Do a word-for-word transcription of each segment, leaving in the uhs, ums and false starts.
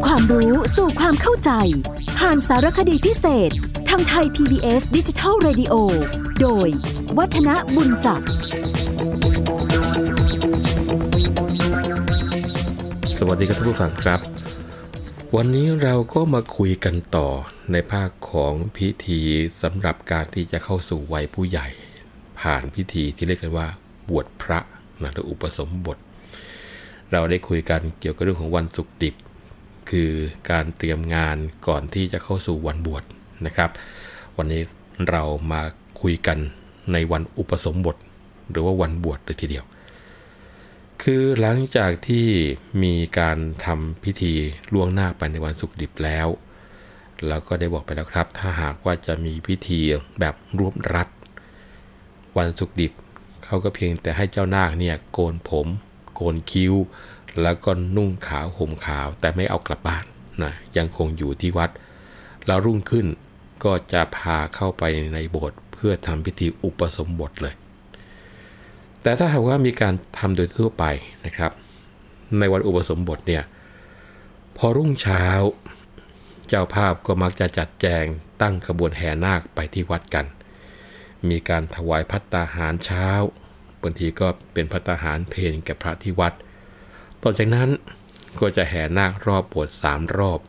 ำความรู้สู่ความเข้าใจผ่านสารคดีพิเศษทางไทย พี บี เอส Digital Radio โดยวัฒนบุญจับสวัสดีครับท่านผู้ฟังครับวันนี้เราก็มาคุยกันต่อในภาคของพิธีสำหรับการที่จะเข้าสู่วัยผู้ใหญ่ผ่านพิธีที่เรียกกันว่าบวชพระนะหรืออุปสมบทเราได้คุยกันเกี่ยวกับเรื่องของวันสุกดิบคือการเตรียมงานก่อนที่จะเข้าสู่วันบวชนะครับวันนี้เรามาคุยกันในวันอุปสมบทหรือว่าวันบวชเลยทีเดียวคือหลังจากที่มีการทำพิธีล่วงหน้าไปในวันสุกดิบแล้วเราก็ได้บอกไปแล้วครับถ้าหากว่าจะมีพิธีแบบรวบรัดวันสุกดิบเขาก็เพียงแต่ให้เจ้านาคเนี่ยโกนผมโกนคิ้วแล้วก็นุ่งขาวห่มขาวแต่ไม่เอากลับบ้านนะยังคงอยู่ที่วัดแล้วรุ่งขึ้นก็จะพาเข้าไปในโบสถ์เพื่อทำพิธีอุปสมบทเลยแต่ถ้าหากว่ามีการทำโดยทั่วไปนะครับในวันอุปสมบทเนี่ยพอรุ่งเช้าเจ้าภาพก็มักจะจัดแจงตั้งขบวนแห่นาคไปที่วัดกันมีการถวายภัตตาหารเช้าบางทีก็เป็นภัตตาหารเพลแก่พระที่วัดต่อจากนั้นก็จะแห่นาครอบโบสถ์สามรอบ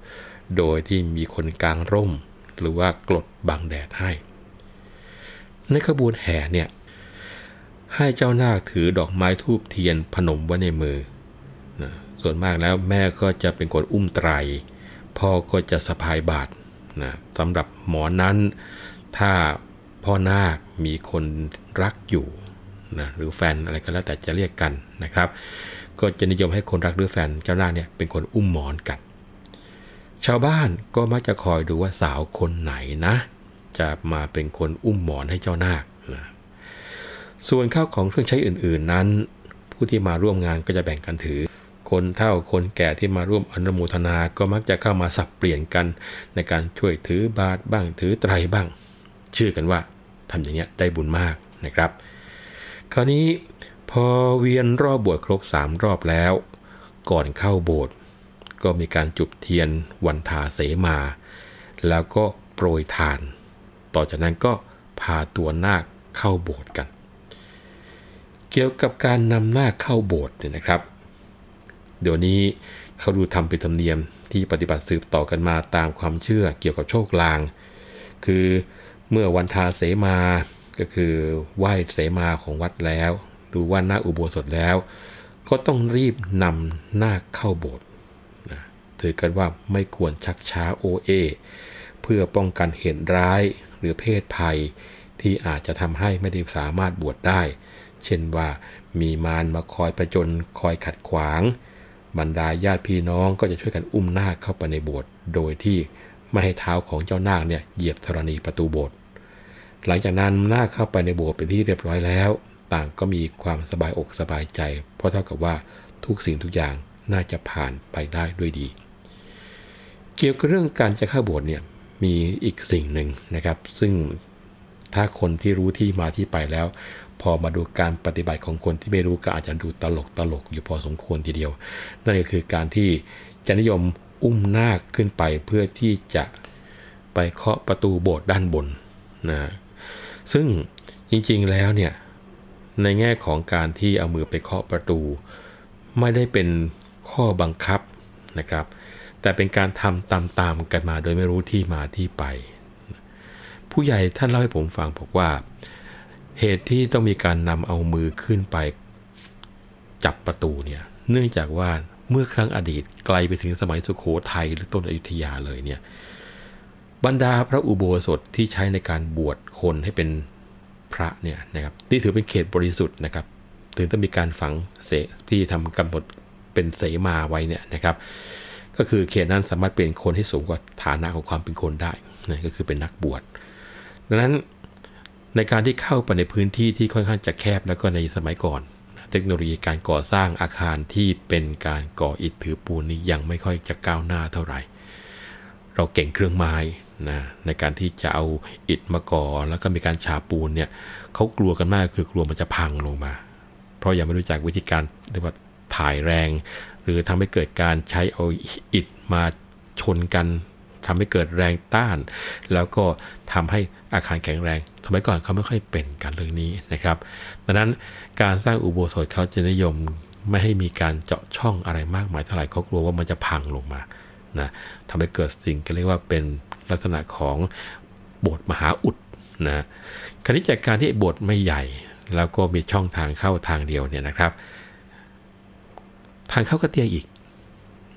โดยที่มีคนกลางร่มหรือว่ากลดบังแดดให้ในขบวนแห่เนี่ยให้เจ้านาคถือดอกไม้ธูปเทียนพนมไว้ในมือนะส่วนมากแล้วแม่ก็จะเป็นคนอุ้มไตรพ่อก็จะสะพายบาตรนะสำหรับหมอนั้นถ้าพ่อนาคมีคนรักอยู่นะหรือแฟนอะไรก็แล้วแต่จะเรียกกันนะครับก็จะนิยมให้คนรักหรือแฟนเจ้านาคเนี่ยเป็นคนอุ้มหมอนกันชาวบ้านก็มักจะคอยดูว่าสาวคนไหนนะจะมาเป็นคนอุ้มหมอนให้เจ้านาคนะส่วนข้าวของเครื่องใช้อื่นๆนั้นผู้ที่มาร่วมงานก็จะแบ่งกันถือคนเฒ่าคนแก่ที่มาร่วมอนุโมทนาก็มักจะเข้ามาสับเปลี่ยนกันในการช่วยถือบาตรบ้างถือไตรบ้างเชื่อกันว่าทำอย่างเงี้ยได้บุญมากนะครับคราวนี้พอเวียนรอบบวชครบสามรอบแล้วก่อนเข้าโบสถ์ก็มีการจุดเทียนวันทาเสมาแล้วก็โปรยทานต่อจากนั้นก็พาตัวนาคเข้าโบสถ์กันเกี่ยวกับการนำนาคเข้าโบสถ์เนี่ยนะครับเดี๋ยวนี้เขาดูทำเป็นธรรมเนียมที่ปฏิบัติสืบต่อกันมาตามความเชื่อเกี่ยวกับโชคลางคือเมื่อวันทาเสมาก็คือไหว้เสมาของวัดแล้วดูว่าหน้าอุโบสถแล้วก็ต้องรีบนำนาคเข้าโบสถ์นะถือกันว่าไม่ควรชักช้าโอเอเพื่อป้องกันเหตุร้ายหรือเพศภัยที่อาจจะทำให้ไม่ได้สามารถบวชได้เช่นว่ามีมารมาคอยประจนคอยขัดขวางบรรดาญาติพี่น้องก็จะช่วยกันอุ้มนาคเข้าไปในโบสถ์โดยที่ไม่ให้เท้าของเจ้านาคเนี่ยเหยียบธรณีประตูโบสถ์หลังจากนั้นนาคเข้าไปในโบสถ์เป็นที่เรียบร้อยแล้วต่างก็มีความสบายอกสบายใจเพราะเท่ากับว่าทุกสิ่งทุกอย่างน่าจะผ่านไปได้ด้วยดีเกี่ยวกับเรื่องการจะเข้าโบสถ์เนี่ยมีอีกสิ่งหนึ่งนะครับซึ่งถ้าคนที่รู้ที่มาที่ไปแล้วพอมาดูการปฏิบัติของคนที่ไม่รู้ก็อาจจะดูตลกตลกอยู่พอสมควรทีเดียวนั่นก็คือการที่จะนิยมอุ้มนาคขึ้นไปเพื่อที่จะไปเคาะประตูโบสถ์ด้านบนนะซึ่งจริงๆแล้วเนี่ยในแง่ของการที่เอามือไปเคาะประตูไม่ได้เป็นข้อบังคับนะครับแต่เป็นการทำตามๆกันมาโดยไม่รู้ที่มาที่ไปผู้ใหญ่ท่านเล่าให้ผมฟังบอกว่าเหตุที่ต้องมีการนำเอามือขึ้นไปจับประตูเนี่ยเนื่องจากว่าเมื่อครั้งอดีตไกลไปถึงสมัยสุโขทัยหรือต้นอยุธยาเลยเนี่ยบรรดาพระอุโบสถที่ใช้ในการบวชคนให้เป็นพระเนี่ยนะครับที่ถือเป็นเขตบริสุทธิ์นะครับถึงต้องมีการฝังเสที่ทำกำหนดเป็นเสมาไว้เนี่ยนะครับก็คือเขตนั้นสามารถเปลี่ยนคนให้สูงกว่าฐานะของความเป็นคนได้นั่นก็คือเป็นนักบวชดังนั้นในการที่เข้าไปในพื้นที่ที่ค่อนข้างจะแคบแล้วก็ในสมัยก่อนเทคโนโลยีการก่อสร้างอาคารที่เป็นการก่ออิฐถือปูนนี้ยังไม่ค่อยจะก้าวหน้าเท่าไหร่เราเก่งเครื่องไม้นะในการที่จะเอาอิฐมาก่อแล้วก็มีการฉาปูนเนี่ยเขากลัวกันมากคือกลัวมันจะพังลงมาเพราะยังไม่รู้จักวิธีการเรียกว่าถ่ายแรง หรือทำให้เกิดการใช้เอาอิฐมาชนกันทำให้เกิดแรงต้านแล้วก็ทำให้อาคารแข็งแรงสมัยก่อนเขาไม่ค่อยเป็นกันเรื่องนี้นะครับดังนั้นการสร้างอุโบสถเขาจะนิยมไม่ให้มีการเจาะช่องอะไรมากมายเท่าไหร่เขากลัวว่ามันจะพังลงมานะทำให้เกิดสิ่งที่เรียกว่าเป็นลักษณะของโบสถ์มหาอุดนะคราวนี้จากการที่โบสถ์ไม่ใหญ่แล้วก็มีช่องทางเข้าทางเดียวเนี่ยนะครับทางเข้าก็เตี้ยอีก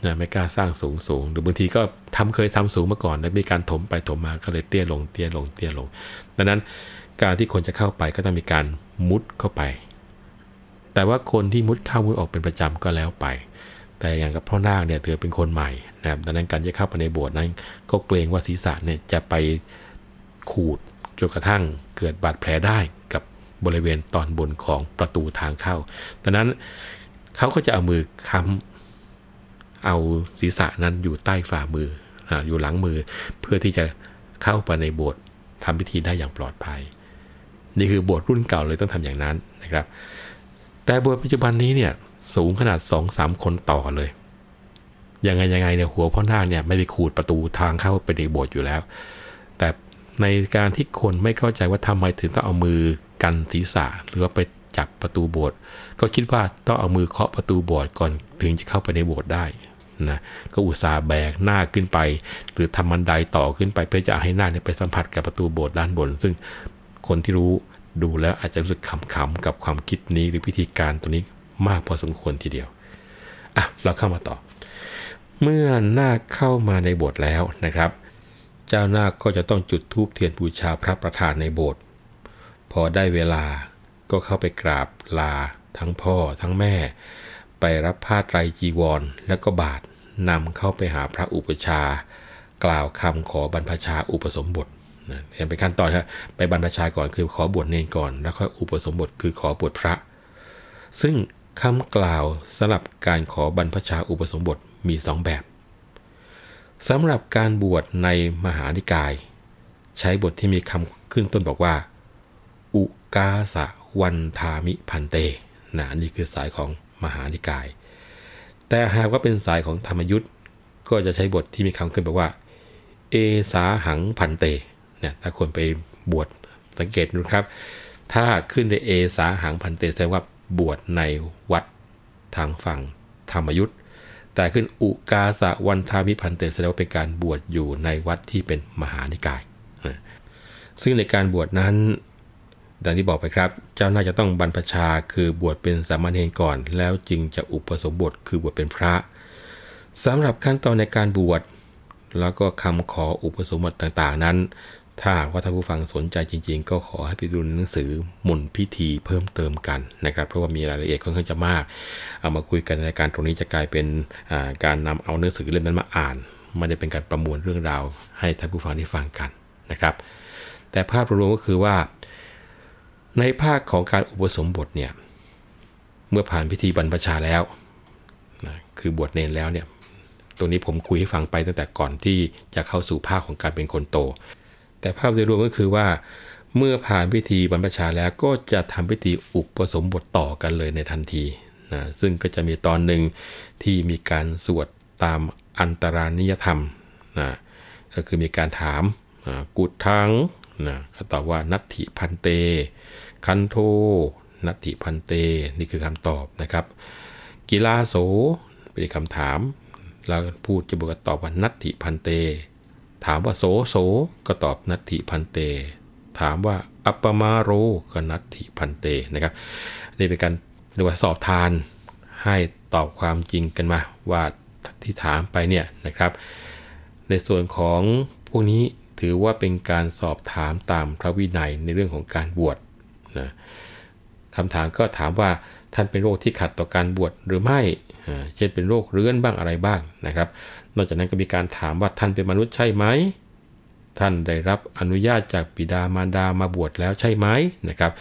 นะไม่กล้าสร้างสูงสูงหรือบางทีก็ทำเคยทำสูงมาก่อนแล้วมีการถมไปถมมาก็เลยเตี้ยลงเตี้ยลงเตี้ยลงดังนั้นการที่คนจะเข้าไปก็ต้องมีการมุดเข้าไปแต่ว่าคนที่มุดเข้ามุดออกเป็นประจำก็แล้วไปแต่อย่างกับพ่อนาคเนี่ยถือเป็นคนใหม่นะครับดังนั้นการจะเข้าไปในโบสถ์นั้นก็เกรงว่าศีรษะเนี่ยจะไปขูดจนกระทั่งเกิดบาดแผลได้กับบริเวณตอนบนของประตูทางเข้าดังนั้นเขาก็จะเอามือค้ำเอาศีรษะนั้นอยู่ใต้ฝ่ามืออยู่หลังมือเพื่อที่จะเข้าไปในโบสถ์ทำพิธีได้อย่างปลอดภัยนี่คือโบสถ์รุ่นเก่าเลยต้องทำอย่างนั้นนะครับแต่โบสถ์ปัจจุบันนี้เนี่ยสูงขนาด สองถึงสาม คนต่อเลยยังไงยังไงเนี่ยหัวพ่อนาคเนี่ยไม่ไปขูดประตูทางเข้าไปในโบสถ์อยู่แล้วแต่ในการที่คนไม่เข้าใจว่าทำไมถึงต้องเอามือกันศีรษะหรือว่าไปจับประตูโบสถ์ก็คิดว่าต้องเอามือเคาะประตูโบสถ์ก่อนถึงจะเข้าไปในโบสถ์ได้นะก็อุตส่าห์แบกหน้าขึ้นไปหรือทำบันไดต่อขึ้นไปเพื่อจะให้หน้าเนี่ยไปสัมผัสกับประตูโบสถ์ด้านบนซึ่งคนที่รู้ดูแล้วอาจจะรู้สึกขำๆกับความคิดนี้หรือพิธีการตัวนี้มากพอสมควรทีเดียวอ่ะเราเข้ามาต่อเมื่อนาคเข้ามาในโบสถ์แล้วนะครับเจ้านาคก็จะต้องจุดธูปเทียนบูชาพระประธานในโบสถ์พอได้เวลาก็เข้าไปกราบลาทั้งพ่อทั้งแม่ไปรับผ้าไตรจีวรแล้วก็บาทนำเข้าไปหาพระอุปัชฌาย์กล่าวคำขอบรรพชาอุปสมบทนะเป็นขั้นตอนครับไปบรรพชาก่อนคือขอบวชเนรก่อนแล้วค่อยอุปสมบทคือขอบวชพระซึ่งคำกล่าวสำหรับการขอบรรพชาอุปสมบทมีสองแบบสำหรับการบวชในมหานิกายใช้บทที่มีคำขึ้นต้นบอกว่าอุกาสะวันธามิพันเตนะนี่คือสายของมหานิกายแต่หากว่าเป็นสายของธรรมยุทธ์ก็จะใช้บทที่มีคำขึ้นบอกว่าเอสาหังพันเตนะถ้าคนไปบวชสังเกตดูครับถ้าขึ้นในเอสาหังพันเตแสดงว่าบวชในวัดทางฝั่งธรรมยุทธ์แต่ขึ้นอุกาสะวันธามิพันเตแสดงว่าเป็นการบวชอยู่ในวัดที่เป็นมหานิกายซึ่งในการบวชนั้นดังที่บอกไปครับเจ้าน่าจะต้องบรรพชาคือบวชเป็นสามเณรก่อนแล้วจึงจะอุปสมบทคือบวชเป็นพระสำหรับขั้นตอนในการบวชแล้วก็คำขออุปสมบทต่างๆนั้นถ้าว่าท่านผู้ฟังสนใจจริงๆก็ขอให้ไปดูหนังสือมนต์พิธีเพิ่มเติมกันนะครับเพราะว่ามีรายละเอียดค่อนข้างจะมากเอามาคุยกันในการตรงนี้จะกลายเป็นการนำเอาหนังสือเล่มนั้นมาอ่านไม่ได้เป็นการประมวลเรื่องราวให้ท่านผู้ฟังได้ฟังกันนะครับแต่ภาพรวมก็คือว่าในภาคของการอุปสมบทเนี่ยเมื่อผ่านพิธีบรรพชาแล้วนะคือบวชเนรแล้วเนี่ยตรงนี้ผมคุยให้ฟังไปตั้งแต่ก่อนที่จะเข้าสู่ภาคของการเป็นคนโตแต่ภาพโดยรวมก็คือว่าเมื่อผ่านพิธีบรรพชาแล้วก็จะทำพิธีอุปสมบทต่อกันเลยในทันทีนะซึ่งก็จะมีตอนหนึ่งที่มีการสวดตามอันตรานิยธรรมนะก็คือมีการถามกุฏทังนะก็ตอบว่านัตถิพันเตคันโทนัตถิพันเตนี่คือคำตอบนะครับกีฬาโสเป็นคำถามแล้วพูดจะบอกตอบว่านัตถิพันเตถามว่าโสโสก็ตอบนัตถิพันเตถามว่าอัปปมาโรก็นัตถิพันเตนะครับนี่เป็นการเรียกว่าสอบทานให้ตอบความจริงกันมาว่าที่ถามไปเนี่ยนะครับในส่วนของพวกนี้ถือว่าเป็นการสอบถามตามพระวินัยในเรื่องของการบวชนะคำถามก็ถามว่าท่านเป็นโรคที่ขัดต่อการบวชหรือไม่เช่นเป็นโรคเรื้อนบ้างอะไรบ้างนะครับนอกจากนั้นก็มีการถามว่าท่านเป็นมนุษย์ใช่ไหมท่านได้รับอนุญาตจากบิดามารดามาบวชแล้วใช่ไหมนะครับ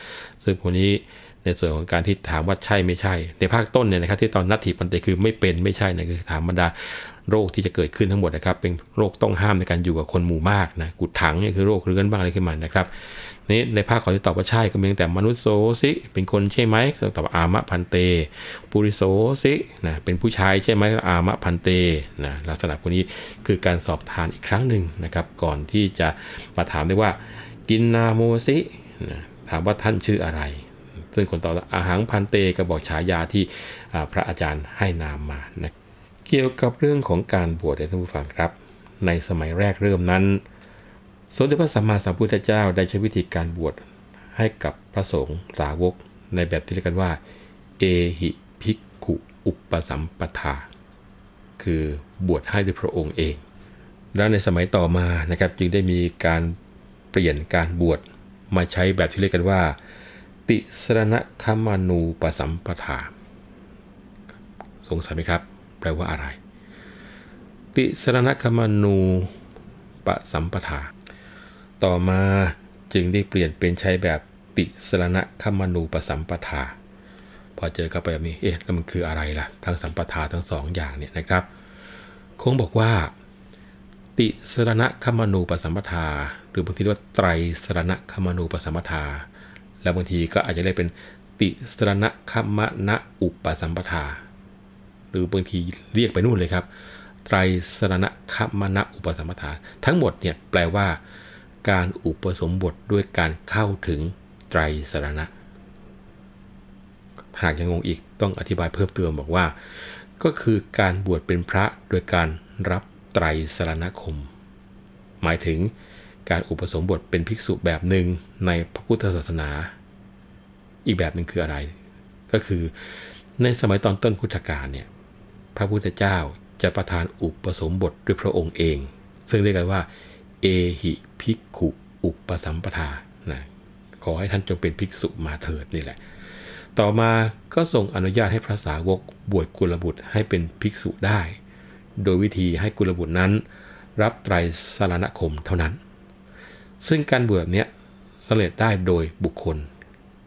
ซึ่งพวกนี้ในส่วนของการที่ถามว่าใช่ไม่ใช่ในภาคต้นเนี่ยนะครับที่ตอนนัตถิปันเตคือไม่เป็นไม่ใช่นะคือถามบรรดาโรคที่จะเกิดขึ้นทั้งหมดนะครับเป็นโรคต้องห้ามในการอยู่กับคนหมู่มากนะกุฏถังเนี่ยคือโรคเรื้อนบ้างอะไรขึ้นมานะครับ นี่ในภาคก่อนที่ตอบว่าใช่ก็เพียงแต่มนุษย์โสสิเป็นคนใช่ไหมก็ตอบอามะพันเตปุริโสสินะเป็นผู้ชายใช่ไหมอามะพันเตนะลักษณะพวกนี้คือการสอบทานอีกครั้งหนึ่งนะครับก่อนที่จะมาถามได้ว่ากินนาโมสินะถามว่าท่านชื่ออะไรซึ่งคนตอบอาหังพันเตก็บอกฉายาที่พระอาจารย์ให้นามมานะเกี่ยวกับเรื่องของการบวชท่านผู้ฟังครับในสมัยแรกเริ่มนั้นสมเด็จพระสัมมาสัมพุทธเจ้าได้ใช้วิธีการบวชให้กับพระสงฆ์สาวกในแบบที่เรียกกันว่าเอหิภิกขุอุปสัมปทาคือบวชให้ด้วยพระองค์เองแล้วในสมัยต่อมานะครับจึงได้มีการเปลี่ยนการบวชมาใช้แบบที่เรียกกันว่าติสรณคมานูปสัมปทาสงสัยไหมครับแปลว่าอะไรติสรณคมานูปสัมปทาต่อมาจึงได้เปลี่ยนเป็นใช้แบบติสรณคมานูปสัมปทาพอเจอเข้าไปแบบนี้เอ๊ะแล้วมันคืออะไรล่ะทั้งสัมปทาทั้งสองอย่างเนี่ยนะครับคงบอกว่าติสรณคมานูปสัมปทาหรือบางทีเรียกว่าไตรสรณคมานูปสัมปทาแล้วบางทีก็อาจจะเรียกเป็นติสรณคมนะอุปสัมปทาหรือบางทีเรียกไปนู่นเลยครับไตรสรณคมนะอุปสัมปทาทั้งหมดเนี่ยแปลว่าการอุปสมบทด้วยการเข้าถึงไตรสรณะหากยังงงอีกต้องอธิบายเพิ่มเติมบอกว่าก็คือการบวชเป็นพระโดยการรับไตรสรณคมหมายถึงการอุปสมบทเป็นภิกษุแบบหนึ่งในพระพุทธศาสนาอีกแบบหนึ่งคืออะไรก็คือในสมัยตอนต้นพุทธกาลเนี่ยพระพุทธเจ้าจะประทานอุปสมบทด้วยพระองค์เองซึ่งเรียกกันว่าเอหิภิกขุอุปสัมปทานะขอให้ท่านจงเป็นภิกษุมาเถิดนี่แหละต่อมาก็ทรงอนุญาตให้พระสาวกบวชกุลบุตรให้เป็นภิกษุได้โดยวิธีให้กุลบุตรนั้นรับไตรสรณคมเท่านั้นซึ่งการบวชเนี้ยสำเร็จได้โดยบุคคล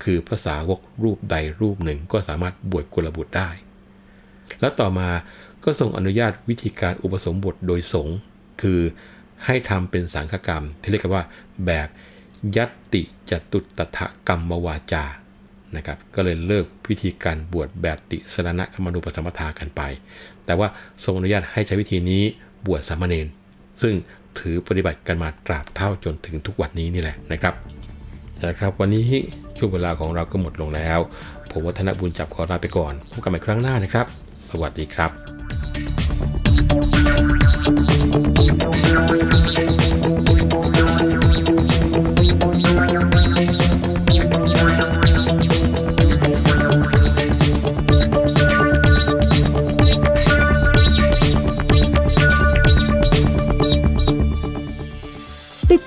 คือพระสาวกรูปใดรูปหนึ่งก็สามารถบวชกุลบุตรได้และต่อมาก็ทรงอนุญาตวิธีการอุปสมบทโดยสงฆ์คือให้ทำเป็นสังฆกรรมที่เรียกว่าแบบยัตติจตุตถกรรมวาจานะครับก็เลยเลิกวิธีการบวชแบบติสรณคมานูปสัมปทากันไปแต่ว่าทรงอนุญาตให้ใช้วิธีนี้บวชสามเณรซึ่งถือปฏิบัติกันมาตราบเท่าจนถึงทุกวันนี้นี่แหละนะครับนะครับวันนี้ช่วงเวลาของเราก็หมดลงแล้วผมวัฒนบุญจับขอลาไปก่อนพบกันใหม่ครั้งหน้านะครับสวัสดีครับ